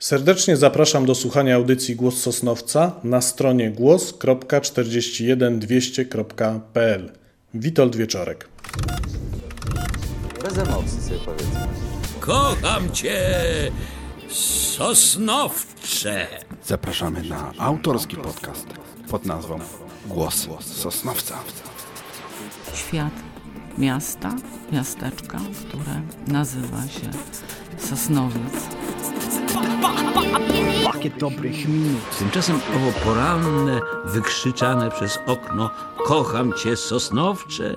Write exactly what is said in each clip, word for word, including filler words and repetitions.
Serdecznie zapraszam do słuchania audycji Głos Sosnowca na stronie głos kropka czterdzieści jeden dwieście kropka p l. Witold Wieczorek. Bez emocji sobie powiedzmy. Kocham Cię, Sosnowcze! Zapraszamy na autorski podcast pod nazwą Głos Sosnowca. Świat miasta, miasteczka, które nazywa się Sosnowiec. Pakiet dobrych minut. Tymczasem owo poranne, wykrzyczane przez okno "Kocham Cię, Sosnowcze"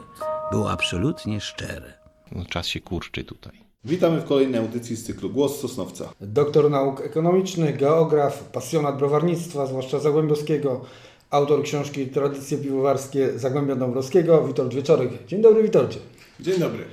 było absolutnie szczere. No, czas się kurczy tutaj. Witamy w kolejnej audycji z cyklu Głos Sosnowca. Doktor nauk ekonomicznych, geograf, pasjonat browarnictwa, zwłaszcza zagłębiowskiego, autor książki Tradycje piwowarskie Zagłębia Dąbrowskiego, Witold Wieczorek. Dzień dobry, Witoldzie. Dzień dobry.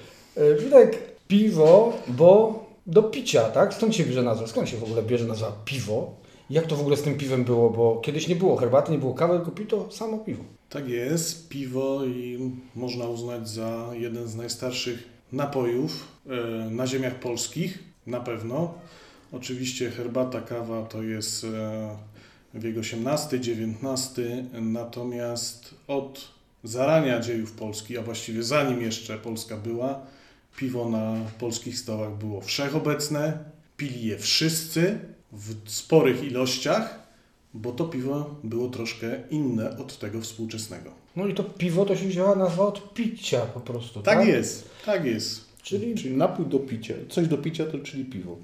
Witek, piwo, bo do picia, tak? Stąd się bierze nazwa. Skąd się w ogóle bierze nazwa piwo? Jak to w ogóle z tym piwem było? Bo kiedyś nie było herbaty, nie było kawy, tylko pito samo piwo. Tak jest. Piwo i można uznać za jeden z najstarszych napojów na ziemiach polskich, na pewno. Oczywiście herbata, kawa to jest wiek osiemnasty, dziewiętnasty, natomiast od zarania dziejów Polski, a właściwie zanim jeszcze Polska była, piwo na polskich stołach było wszechobecne, pili je wszyscy w sporych ilościach, bo to piwo było troszkę inne od tego współczesnego. No i to piwo to się wzięła nazwa od picia po prostu, tak? Tak jest, tak jest. Czyli, czyli napój do picia, coś do picia to czyli piwo.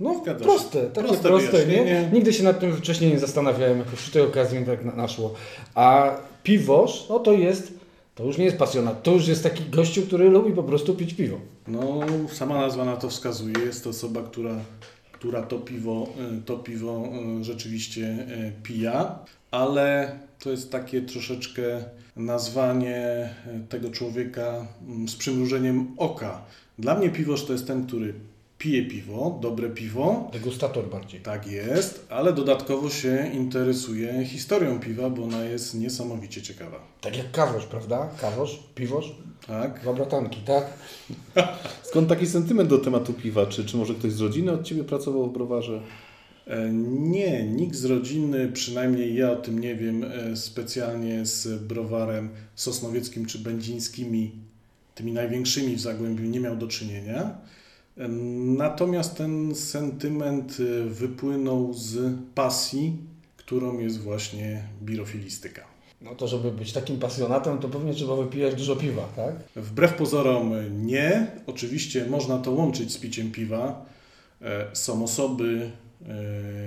No Zgadza proste, się. takie proste, proste nie? nie? Nigdy się nad tym wcześniej nie zastanawiałem, jakoś przy tej okazji mi tak naszło. A piwosz, no to jest, to już nie jest pasjonat, to już jest taki gościu, który lubi po prostu pić piwo. No sama nazwa na to wskazuje, jest to osoba, która... która to piwo, to piwo rzeczywiście pija, ale to jest takie troszeczkę nazwanie tego człowieka z przymrużeniem oka. Dla mnie piwosz to jest ten, który pije piwo, dobre piwo. Degustator bardziej. Tak jest, ale dodatkowo się interesuje historią piwa, bo ona jest niesamowicie ciekawa. Tak jak kawosz, prawda? Kawosz, piwosz. Tak. Dwa bratanki, tak? Skąd taki sentyment do tematu piwa? Czy, czy może ktoś z rodziny od Ciebie pracował w browarze? Nie, nikt z rodziny, przynajmniej ja o tym nie wiem, specjalnie z browarem sosnowieckim czy będzińskimi, tymi największymi w Zagłębiu, nie miał do czynienia. Natomiast ten sentyment wypłynął z pasji, którą jest właśnie birofilistyka. No to żeby być takim pasjonatem, to pewnie trzeba wypijać dużo piwa, tak? Wbrew pozorom nie. Oczywiście można to łączyć z piciem piwa. Są osoby,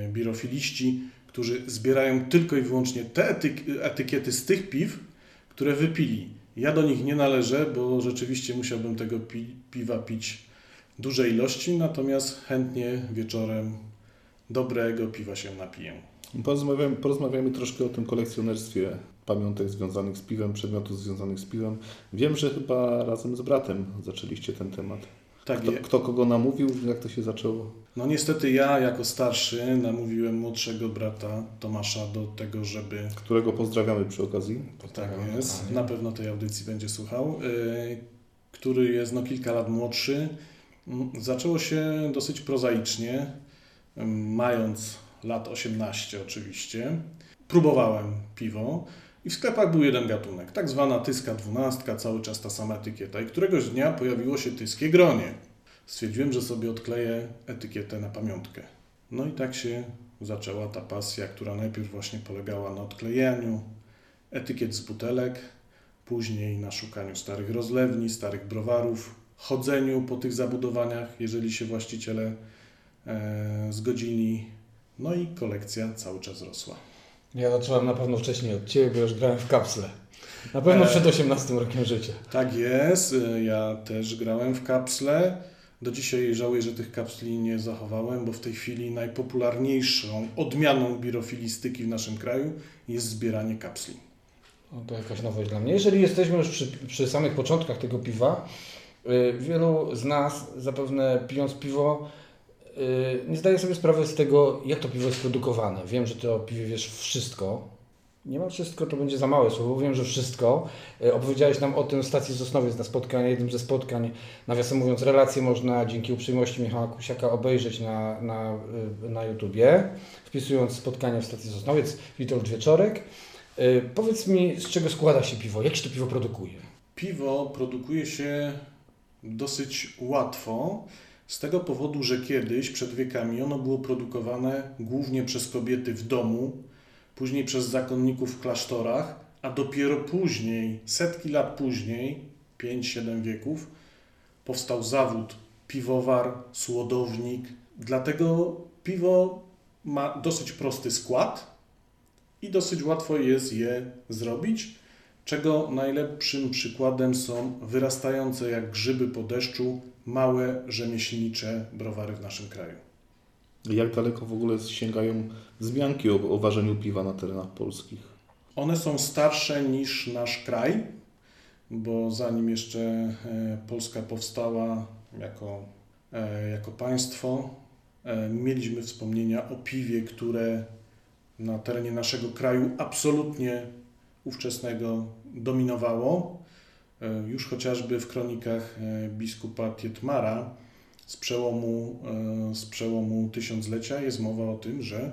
birofiliści, którzy zbierają tylko i wyłącznie te etyk- etykiety z tych piw, które wypili. Ja do nich nie należę, bo rzeczywiście musiałbym tego pi- piwa pić duże ilości, natomiast chętnie wieczorem dobrego piwa się napiję. Porozmawiamy, porozmawiamy troszkę o tym kolekcjonerstwie pamiątek związanych z piwem, przedmiotów związanych z piwem. Wiem, że chyba razem z bratem zaczęliście ten temat. Tak, kto, kto kogo namówił, jak to się zaczęło? No niestety ja jako starszy namówiłem młodszego brata Tomasza do tego, żeby... Którego pozdrawiamy przy okazji. Pozdrawiamy. Tak jest, na pewno tej audycji będzie słuchał. Yy, który jest no kilka lat młodszy. Zaczęło się dosyć prozaicznie, mając lat osiemnaście oczywiście. Próbowałem piwo i w sklepach był jeden gatunek, tak zwana tyska dwunastka, cały czas ta sama etykieta. I któregoś dnia pojawiło się tyskie gronie. Stwierdziłem, że sobie odkleję etykietę na pamiątkę. No i tak się zaczęła ta pasja, która najpierw właśnie polegała na odklejaniu etykiet z butelek, później na szukaniu starych rozlewni, starych browarów, chodzeniu po tych zabudowaniach, jeżeli się właściciele e, zgodzili. No i kolekcja cały czas rosła. Ja zacząłem na pewno wcześniej od Ciebie, bo już grałem w kapsle. Na pewno przed osiemnastym rokiem życia. Tak jest, ja też grałem w kapsle. Do dzisiaj żałuję, że tych kapsli nie zachowałem, bo w tej chwili najpopularniejszą odmianą birofilistyki w naszym kraju jest zbieranie kapsli. No to jakaś nowość dla mnie. Jeżeli jesteśmy już przy, przy samych początkach tego piwa, wielu z nas, zapewne pijąc piwo, nie zdaje sobie sprawy z tego, jak to piwo jest produkowane. Wiem, że ty o piwie wiesz wszystko, Niemal wszystko to będzie za małe słowo, wiem, że wszystko. Opowiedziałeś nam o tym stacji Sosnowiec na spotkaniu, jednym ze spotkań. Nawiasem mówiąc, relacje można dzięki uprzejmości Michała Kusiaka obejrzeć na, na, na YouTubie, wpisując spotkanie w stacji Sosnowiec, Witold Wieczorek. Powiedz mi, z czego składa się piwo? Jak się to piwo produkuje? Piwo produkuje się dosyć łatwo, z tego powodu, że kiedyś, przed wiekami, ono było produkowane głównie przez kobiety w domu, później przez zakonników w klasztorach, a dopiero później, setki lat później, pięć siedem wieków, powstał zawód piwowar, słodownik. Dlatego piwo ma dosyć prosty skład i dosyć łatwo jest je zrobić, czego najlepszym przykładem są wyrastające jak grzyby po deszczu małe rzemieślnicze browary w naszym kraju. Jak daleko w ogóle sięgają wzmianki o, o ważeniu piwa na terenach polskich? One są starsze niż nasz kraj, bo zanim jeszcze Polska powstała jako, jako państwo, mieliśmy wspomnienia o piwie, które na terenie naszego kraju absolutnie ówczesnego dominowało. Już chociażby w kronikach biskupa Tietmara z przełomu, z przełomu tysiąclecia jest mowa o tym, że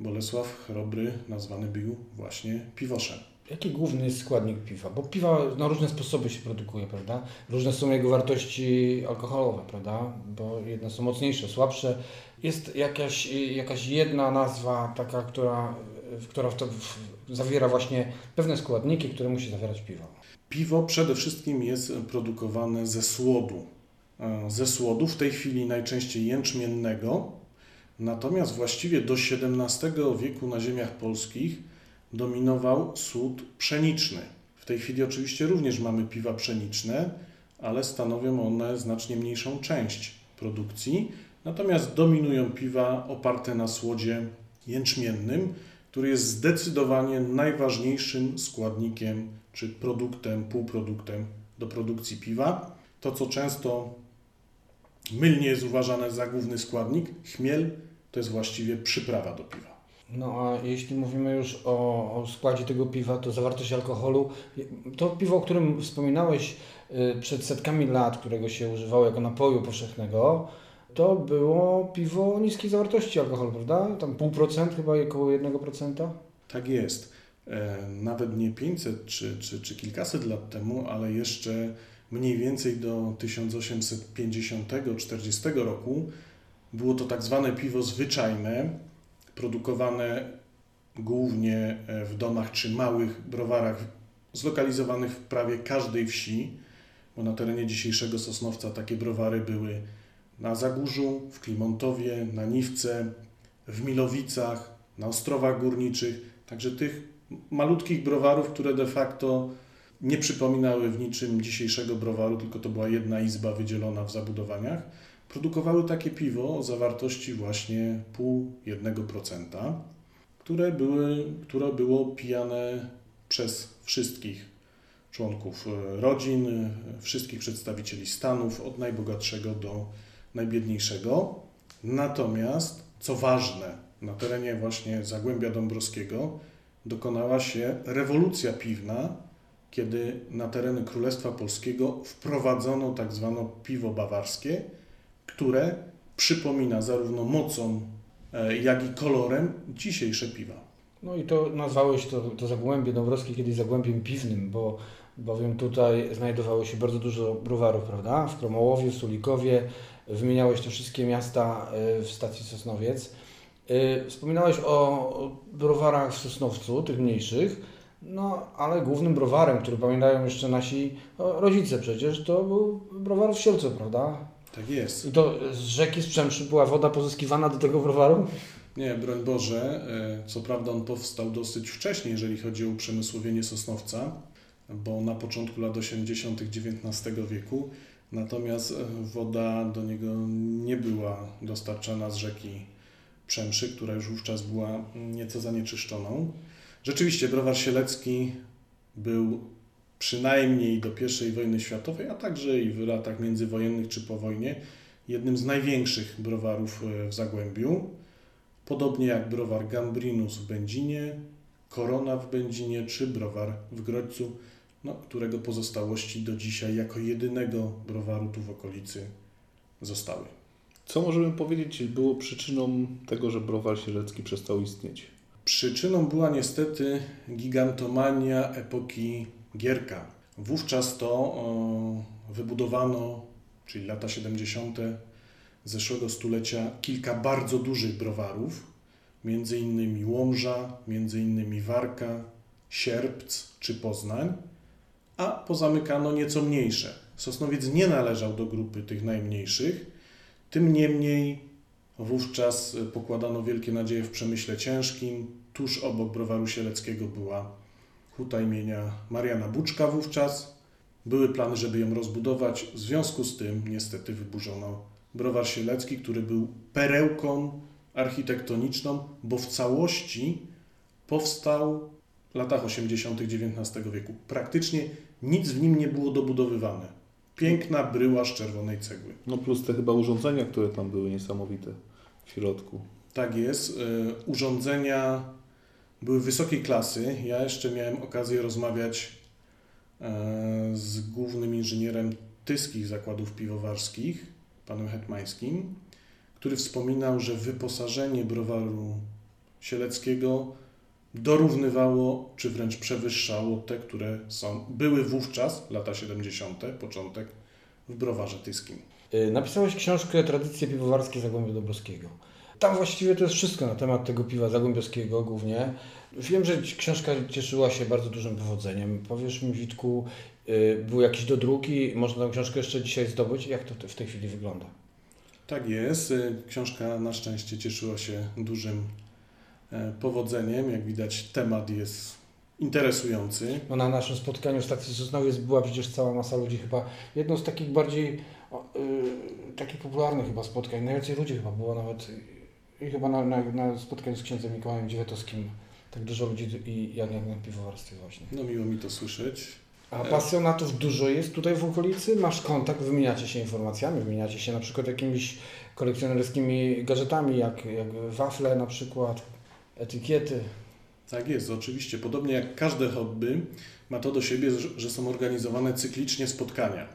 Bolesław Chrobry nazwany był właśnie piwoszem. Jaki główny jest składnik piwa? Bo piwa na różne sposoby się produkuje, prawda? Różne są jego wartości alkoholowe, prawda? Bo jedne są mocniejsze, słabsze. Jest jakaś, jakaś jedna nazwa taka, która, która w to w, zawiera właśnie pewne składniki, które musi zawierać piwo. Piwo przede wszystkim jest produkowane ze słodu. Ze słodu, w tej chwili najczęściej jęczmiennego, natomiast właściwie do siedemnastego wieku na ziemiach polskich dominował słód pszeniczny. W tej chwili oczywiście również mamy piwa pszeniczne, ale stanowią one znacznie mniejszą część produkcji, natomiast dominują piwa oparte na słodzie jęczmiennym, który jest zdecydowanie najważniejszym składnikiem czy produktem, półproduktem do produkcji piwa. To, co często mylnie jest uważane za główny składnik, chmiel, to jest właściwie przyprawa do piwa. No a jeśli mówimy już o, o składzie tego piwa, to zawartość alkoholu, to piwo, o którym wspominałeś przed setkami lat, którego się używało jako napoju powszechnego, to było piwo niskiej zawartości alkoholu, prawda? Tam pół procent, chyba około jednego procenta? Tak jest. Nawet nie pięćset czy, czy, czy kilkaset lat temu, ale jeszcze mniej więcej do tysiąc osiemset pięćdziesiątego czterdziestego roku było to tak zwane piwo zwyczajne, produkowane głównie w domach czy małych browarach zlokalizowanych w prawie każdej wsi, bo na terenie dzisiejszego Sosnowca takie browary były na Zagórzu, w Klimontowie, na Niwce, w Milowicach, na Ostrowach Górniczych, także tych malutkich browarów, które de facto nie przypominały w niczym dzisiejszego browaru, tylko to była jedna izba wydzielona w zabudowaniach, produkowały takie piwo o zawartości właśnie zero przecinek pięć procent, które, były, które było pijane przez wszystkich członków rodzin, wszystkich przedstawicieli stanów, od najbogatszego do najbiedniejszego. Natomiast, co ważne, na terenie właśnie Zagłębia Dąbrowskiego dokonała się rewolucja piwna, kiedy na tereny Królestwa Polskiego wprowadzono tak zwane piwo bawarskie, które przypomina zarówno mocą, jak i kolorem dzisiejsze piwa. No i to nazwałeś to, to Zagłębie Dąbrowskie kiedyś Zagłębiem Piwnym, bo bowiem tutaj znajdowało się bardzo dużo browarów, prawda? W Kromołowie, w Sulikowie, wymieniałeś te wszystkie miasta w stacji Sosnowiec. Wspominałeś o browarach w Sosnowcu, tych mniejszych. No, ale głównym browarem, który pamiętają jeszcze nasi rodzice przecież, to był browar w Sielcu, prawda? Tak jest. I to z rzeki, z Przemszy była woda pozyskiwana do tego browaru? Nie, broń Boże. Co prawda on powstał dosyć wcześnie, jeżeli chodzi o uprzemysłowienie Sosnowca, bo na początku lat osiemdziesiątych dziewiętnastego wieku, natomiast woda do niego nie była dostarczana z rzeki Przemszy, która już wówczas była nieco zanieczyszczoną. Rzeczywiście browar sielecki był przynajmniej do pierwszej wojny światowej, a także i w latach międzywojennych czy po wojnie jednym z największych browarów w Zagłębiu. Podobnie jak browar Gambrinus w Będzinie, Korona w Będzinie czy browar w Grodźcu, no, którego pozostałości do dzisiaj jako jedynego browaru tu w okolicy zostały. Co możemy powiedzieć było przyczyną tego, że browar sielecki przestał istnieć? Przyczyną była niestety gigantomania epoki Gierka. Wówczas to o, wybudowano, czyli lata siedemdziesiąte zeszłego stulecia, kilka bardzo dużych browarów, między innymi Łomża, między innymi Warka, Sierpc czy Poznań, a pozamykano nieco mniejsze. Sosnowiec nie należał do grupy tych najmniejszych, tym niemniej wówczas pokładano wielkie nadzieje w przemyśle ciężkim. Tuż obok browaru sieleckiego była huta imienia Mariana Buczka wówczas. Były plany, żeby ją rozbudować, w związku z tym niestety wyburzono browar sielecki, który był perełką architektoniczną, bo w całości powstał w latach osiemdziesiątych dziewiętnastego wieku. Praktycznie nic w nim nie było dobudowywane. Piękna bryła z czerwonej cegły. No plus te chyba urządzenia, które tam były niesamowite w środku. Tak jest. Urządzenia były wysokiej klasy. Ja jeszcze miałem okazję rozmawiać z głównym inżynierem Tyskich Zakładów Piwowarskich, panem Hetmańskim, który wspominał, że wyposażenie browaru sieleckiego dorównywało, czy wręcz przewyższało te, które są, były wówczas, lata siedemdziesiąte, początek, w browarze tyskim. Napisałeś książkę Tradycje piwowarskie Zagłębia Dąbrowskiego. Tam właściwie to jest wszystko na temat tego piwa zagłębiowskiego głównie. Wiem, że książka cieszyła się bardzo dużym powodzeniem. Powiesz mi, Witku, były jakieś dodruki, można tę książkę jeszcze dzisiaj zdobyć? Jak to w tej chwili wygląda? Tak jest. Książka na szczęście cieszyła się dużym powodzeniem. Jak widać, temat jest interesujący. No na naszym spotkaniu w stacji Sosnowiec była przecież cała masa ludzi, chyba jedno z takich bardziej yy, takich popularnych chyba spotkań. Najwięcej ludzi chyba było nawet i chyba na, na, na spotkaniu z księdzem Mikołajem Dziewiatowskim. Tak dużo ludzi i jak na piwowarstwie właśnie. No miło mi to słyszeć. A pasjonatów dużo jest tutaj w okolicy? Masz kontakt, wymieniacie się informacjami, wymieniacie się na przykład jakimiś kolekcjonerskimi gadżetami, jak, jak wafle na przykład, etykiety. Tak jest, oczywiście. Podobnie jak każde hobby ma to do siebie, że są organizowane cyklicznie spotkania.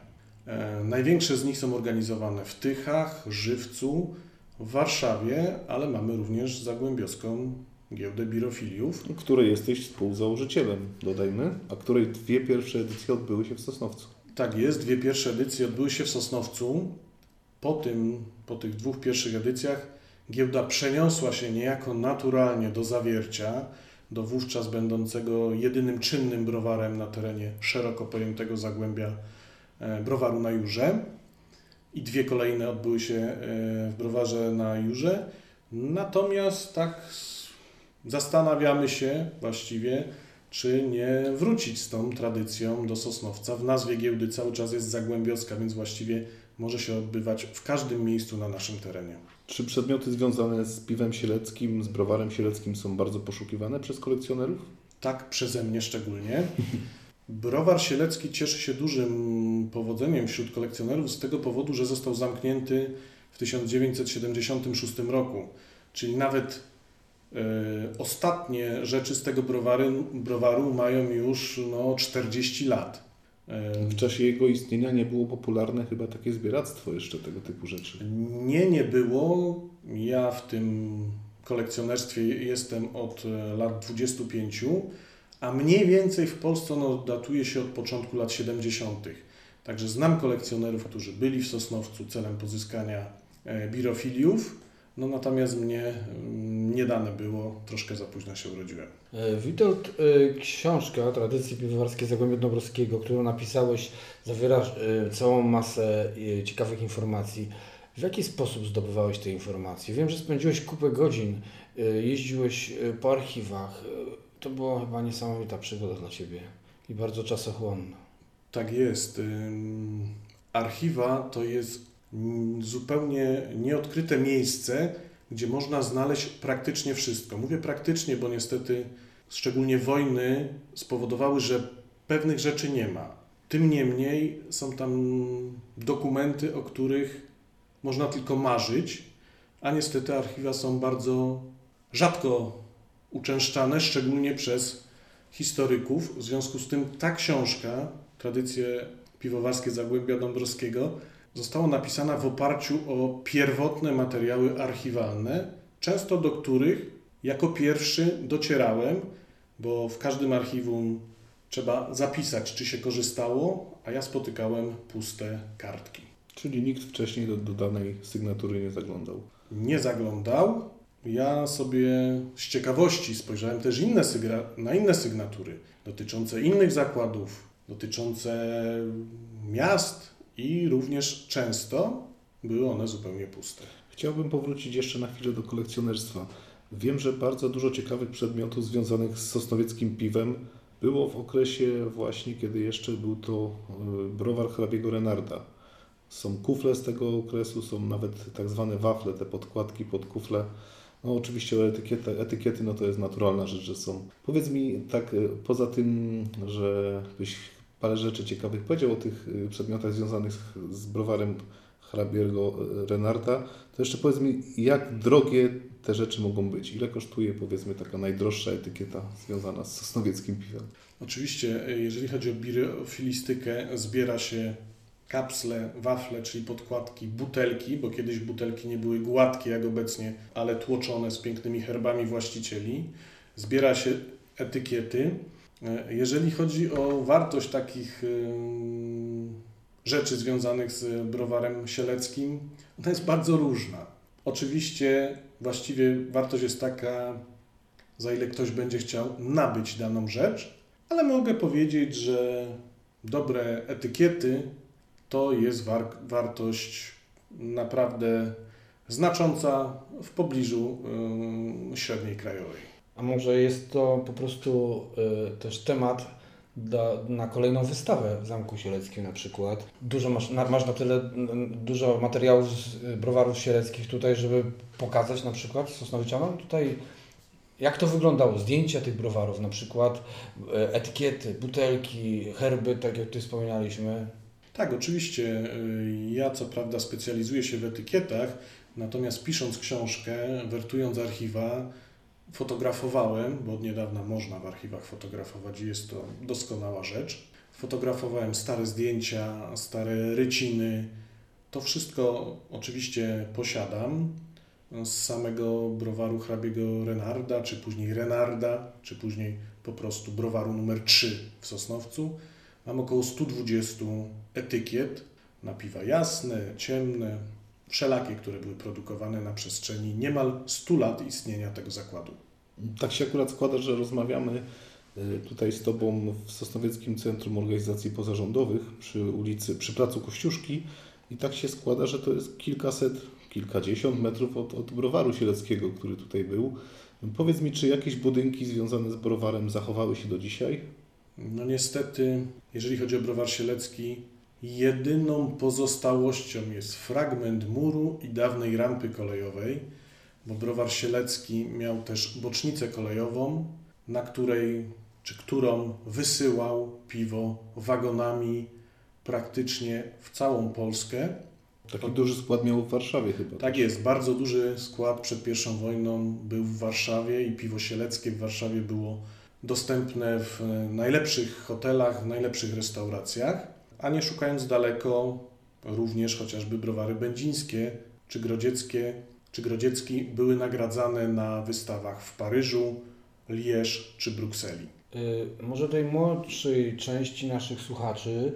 E, największe z nich są organizowane w Tychach, Żywcu, w Warszawie, ale mamy również zagłębiowską giełdę birofiliów. Której jesteś współzałożycielem, dodajmy, a której dwie pierwsze edycje odbyły się w Sosnowcu. Tak jest, dwie pierwsze edycje odbyły się w Sosnowcu. Po tym, po tych dwóch pierwszych edycjach giełda przeniosła się niejako naturalnie do Zawiercia, do wówczas będącego jedynym czynnym browarem na terenie szeroko pojętego Zagłębia browaru na Jurze. I dwie kolejne odbyły się w browarze na Jurze. Natomiast tak zastanawiamy się właściwie, czy nie wrócić z tą tradycją do Sosnowca. W nazwie giełdy cały czas jest zagłębiowska, więc właściwie może się odbywać w każdym miejscu na naszym terenie. Czy przedmioty związane z piwem sieleckim, z browarem sieleckim są bardzo poszukiwane przez kolekcjonerów? Tak, przeze mnie szczególnie. Browar sielecki cieszy się dużym powodzeniem wśród kolekcjonerów z tego powodu, że został zamknięty w tysiąc dziewięćset siedemdziesiątym szóstym roku. Czyli nawet yy, ostatnie rzeczy z tego browary, browaru mają już no, czterdzieści lat. W czasie jego istnienia nie było popularne chyba takie zbieractwo jeszcze tego typu rzeczy. Nie, nie było. Ja w tym kolekcjonerstwie jestem od lat dwudziestu pięciu, a mniej więcej w Polsce ono datuje się od początku lat siedemdziesiątych. Także znam kolekcjonerów, którzy byli w Sosnowcu celem pozyskania birofiliów. No natomiast mnie nie dane było, troszkę za późno się urodziłem. Witold, książka Tradycje piwowarskie Zagłębia Dąbrowskiego, którą napisałeś, zawiera całą masę ciekawych informacji. W jaki sposób zdobywałeś te informacje? Wiem, że spędziłeś kupę godzin, jeździłeś po archiwach. To była chyba niesamowita przygoda dla Ciebie i bardzo czasochłonna. Tak jest. Archiwa to jest zupełnie nieodkryte miejsce, gdzie można znaleźć praktycznie wszystko. Mówię praktycznie, bo niestety szczególnie wojny spowodowały, że pewnych rzeczy nie ma. Tym niemniej są tam dokumenty, o których można tylko marzyć, a niestety archiwa są bardzo rzadko uczęszczane, szczególnie przez historyków. W związku z tym ta książka, Tradycje piwowarskie Zagłębia Dąbrowskiego, została napisana w oparciu o pierwotne materiały archiwalne, często do których jako pierwszy docierałem, bo w każdym archiwum trzeba zapisać, czy się korzystało, a ja spotykałem puste kartki. Czyli nikt wcześniej do, do danej sygnatury nie zaglądał? Nie zaglądał. Ja sobie z ciekawości spojrzałem też inne sygna- na inne sygnatury dotyczące innych zakładów, dotyczące miast i również często były one zupełnie puste. Chciałbym powrócić jeszcze na chwilę do kolekcjonerstwa. Wiem, że bardzo dużo ciekawych przedmiotów związanych z sosnowieckim piwem było w okresie właśnie, kiedy jeszcze był to browar hrabiego Renarda. Są kufle z tego okresu, są nawet tak zwane wafle, te podkładki pod kufle. No oczywiście etykiety, etykiety, no to jest naturalna rzecz, że są. Powiedz mi tak, poza tym, że byś parę rzeczy ciekawych powiedział o tych przedmiotach związanych z browarem hrabiego Renarda, to jeszcze powiedz mi, jak drogie te rzeczy mogą być? Ile kosztuje, powiedzmy, taka najdroższa etykieta związana z sosnowieckim piwem? Oczywiście, jeżeli chodzi o birofilistykę, zbiera się kapsle, wafle, czyli podkładki, butelki, bo kiedyś butelki nie były gładkie jak obecnie, ale tłoczone z pięknymi herbami właścicieli. Zbiera się etykiety. Jeżeli chodzi o wartość takich rzeczy związanych z browarem sieleckim, ona jest bardzo różna. Oczywiście właściwie wartość jest taka, za ile ktoś będzie chciał nabyć daną rzecz, ale mogę powiedzieć, że dobre etykiety to jest war- wartość naprawdę znacząca w pobliżu yy, średniej krajowej. A może jest to po prostu yy, też temat Da, na kolejną wystawę w Zamku Sieleckim na przykład. Dużo masz na, masz na tyle dużo materiałów z browarów sieleckich tutaj, żeby pokazać na przykład sosnowiczanom tutaj, jak to wyglądało, zdjęcia tych browarów na przykład, etykiety, butelki, herby, tak jak tutaj wspominaliśmy. Tak, oczywiście. Ja co prawda specjalizuję się w etykietach, natomiast pisząc książkę, wertując archiwa, fotografowałem, bo od niedawna można w archiwach fotografować i jest to doskonała rzecz. Fotografowałem stare zdjęcia, stare ryciny. To wszystko oczywiście posiadam z samego browaru hrabiego Renarda, czy później Renarda, czy później po prostu browaru numer trzy w Sosnowcu. Mam około sto dwadzieścia etykiet na piwa jasne, ciemne, wszelakie, które były produkowane na przestrzeni niemal stu lat istnienia tego zakładu. Tak się akurat składa, że rozmawiamy tutaj z Tobą w Sosnowieckim Centrum Organizacji Pozarządowych przy ulicy, przy placu Kościuszki i tak się składa, że to jest kilkaset, kilkadziesiąt metrów od, od browaru sieleckiego, który tutaj był. Powiedz mi, czy jakieś budynki związane z browarem zachowały się do dzisiaj? No niestety, jeżeli chodzi o browar sielecki, jedyną pozostałością jest fragment muru i dawnej rampy kolejowej, bo browar sielecki miał też bocznicę kolejową, na której, czy którą wysyłał piwo wagonami praktycznie w całą Polskę. Taki to, duży skład miał w Warszawie chyba. Tak jest, bardzo duży skład przed pierwszą wojną był w Warszawie i piwo sieleckie w Warszawie było dostępne w najlepszych hotelach, w najlepszych restauracjach. A nie szukając daleko, również chociażby browary będzińskie czy grodzieckie, czy grodziecki były nagradzane na wystawach w Paryżu, Liège czy Brukseli. Yy, może tej młodszej części naszych słuchaczy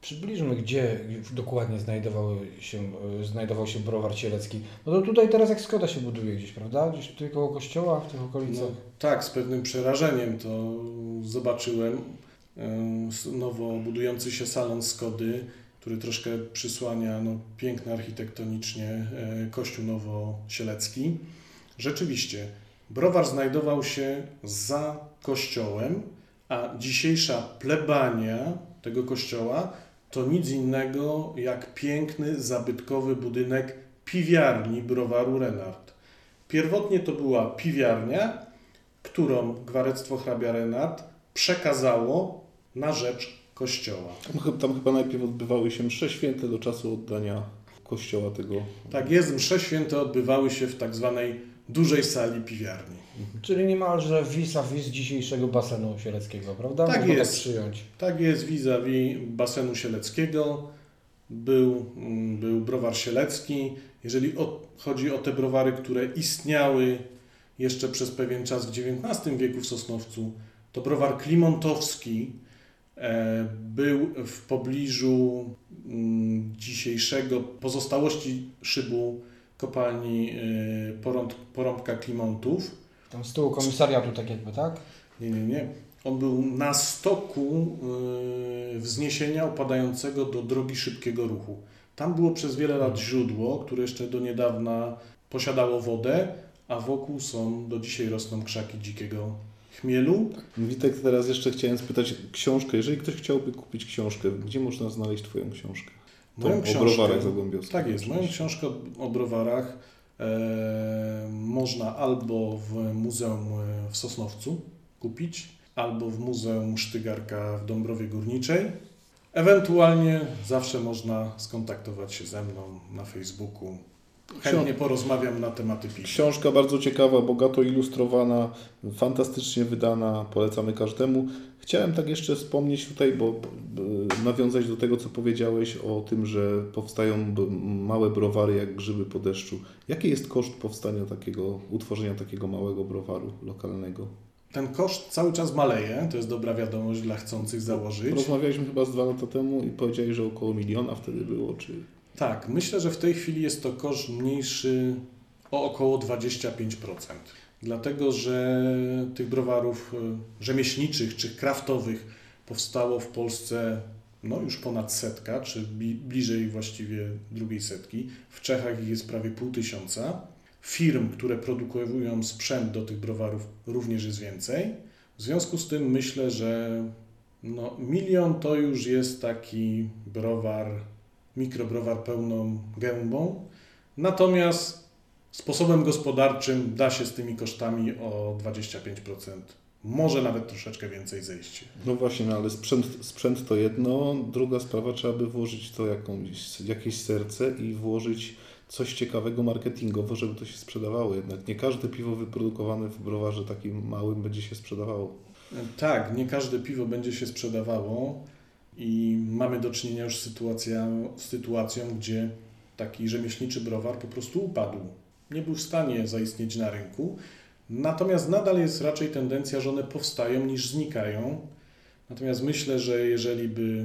przybliżmy, gdzie dokładnie znajdowały się, znajdował się browar sielecki. No to tutaj teraz jak Skoda się buduje gdzieś, prawda? Gdzieś tutaj koło kościoła, w tych okolicach. No, tak, z pewnym przerażeniem to zobaczyłem. Nowo budujący się salon Skody, który troszkę przysłania no, piękny architektonicznie kościół nowosielecki. Rzeczywiście, browar znajdował się za kościołem, a dzisiejsza plebania tego kościoła to nic innego jak piękny, zabytkowy budynek piwiarni browaru Renard. Pierwotnie to była piwiarnia, którą gwarectwo hrabia Renard przekazało na rzecz kościoła. Tam, tam chyba najpierw odbywały się msze święte do czasu oddania kościoła tego. Tak jest, msze święte odbywały się w tak zwanej dużej sali piwiarni. Czyli niemalże vis-a-vis dzisiejszego basenu sieleckiego, prawda? Tak jest. Tak, przyjąć. Tak jest, vis-a-vis basenu sieleckiego. Był, był browar sielecki. Jeżeli o, chodzi o te browary, które istniały jeszcze przez pewien czas w dziewiętnastym wieku w Sosnowcu, to browar klimontowski e, był w pobliżu m, dzisiejszego pozostałości szybu kopalni y, porąb, porąbka klimontów. Tam z tyłu komisariatu tak jakby, tak? Nie, nie, nie. On był na stoku y, wzniesienia upadającego do drogi szybkiego ruchu. Tam było przez wiele lat źródło, które jeszcze do niedawna posiadało wodę, a wokół są, do dzisiaj rosną krzaki dzikiego chmielu. Witek, teraz jeszcze chciałem spytać książkę. Jeżeli ktoś chciałby kupić książkę, gdzie można znaleźć Twoją książkę? Moją książkę o browarach zagłębiowskich. Tak jest, moją książkę o browarach e, można albo w Muzeum w Sosnowcu kupić, albo w Muzeum Sztygarka w Dąbrowie Górniczej. Ewentualnie zawsze można skontaktować się ze mną na Facebooku. Chętnie porozmawiam na tematy piwa. Książka bardzo ciekawa, bogato ilustrowana, fantastycznie wydana, polecamy każdemu. Chciałem tak jeszcze wspomnieć tutaj, bo nawiązać do tego, co powiedziałeś o tym, że powstają małe browary jak grzyby po deszczu. Jaki jest koszt powstania takiego, utworzenia takiego małego browaru lokalnego? Ten koszt cały czas maleje, to jest dobra wiadomość dla chcących założyć. Rozmawialiśmy chyba z dwa lata temu i powiedzieli, że około miliona wtedy było, czy... Tak, myślę, że w tej chwili jest to koszt mniejszy o około dwadzieścia pięć procent. Dlatego, że tych browarów rzemieślniczych czy kraftowych powstało w Polsce no już ponad setka, czy bliżej właściwie drugiej setki. W Czechach jest prawie pół tysiąca. Firm, które produkują sprzęt do tych browarów, również jest więcej. W związku z tym myślę, że no, milion to już jest taki browar... mikrobrowar pełną gębą, natomiast sposobem gospodarczym da się z tymi kosztami o dwadzieścia pięć procent, może nawet troszeczkę więcej zejść. No właśnie, no ale sprzęt, sprzęt to jedno, druga sprawa, trzeba by włożyć to jakąś, jakieś serce i włożyć coś ciekawego marketingowo, żeby to się sprzedawało jednak. Nie każde piwo wyprodukowane w browarze takim małym będzie się sprzedawało. Tak, nie każde piwo będzie się sprzedawało. I mamy do czynienia już z sytuacją, z sytuacją, gdzie taki rzemieślniczy browar po prostu upadł. Nie był w stanie zaistnieć na rynku. Natomiast nadal jest raczej tendencja, że one powstają niż znikają. Natomiast myślę, że jeżeli by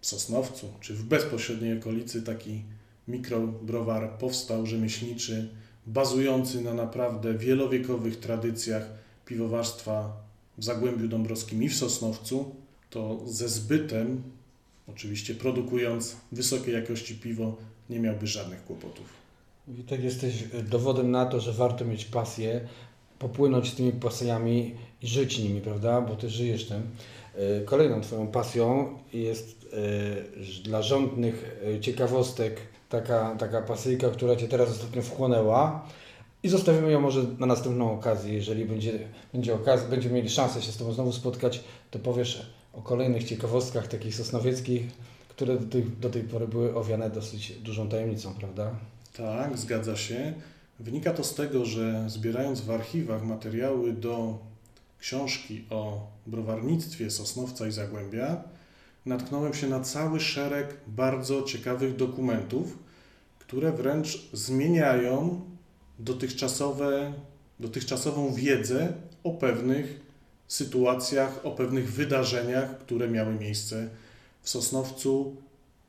w Sosnowcu czy w bezpośredniej okolicy taki mikrobrowar powstał rzemieślniczy, bazujący na naprawdę wielowiekowych tradycjach piwowarstwa w Zagłębiu Dąbrowskim i w Sosnowcu, to ze zbytem, oczywiście produkując wysokiej jakości piwo, nie miałby żadnych kłopotów. Witek, jesteś dowodem na to, że warto mieć pasję, popłynąć z tymi pasjami i żyć nimi, prawda? Bo ty żyjesz tym. Kolejną twoją pasją jest dla żądnych ciekawostek taka, taka pasyjka, która cię teraz ostatnio wchłonęła. I zostawimy ją może na następną okazję. Jeżeli będzie, będzie okazja, będziemy mieli szansę się z Tobą znowu spotkać, to powiesz o kolejnych ciekawostkach takich sosnowieckich, które do tej, do tej pory były owiane dosyć dużą tajemnicą, prawda? Tak, zgadza się. Wynika to z tego, że zbierając w archiwach materiały do książki o browarnictwie Sosnowca i Zagłębia, natknąłem się na cały szereg bardzo ciekawych dokumentów, które wręcz zmieniają dotychczasowe, dotychczasową wiedzę o pewnych sytuacjach, o pewnych wydarzeniach, które miały miejsce w Sosnowcu.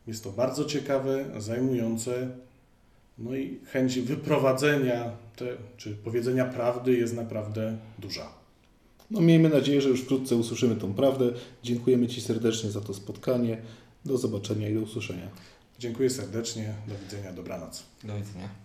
Jest to bardzo ciekawe, zajmujące, no i chęć wyprowadzenia te, czy powiedzenia prawdy jest naprawdę duża. No miejmy nadzieję, że już wkrótce usłyszymy tą prawdę. Dziękujemy Ci serdecznie za to spotkanie. Do zobaczenia i do usłyszenia. Dziękuję serdecznie. Do widzenia. Dobranoc. Do widzenia.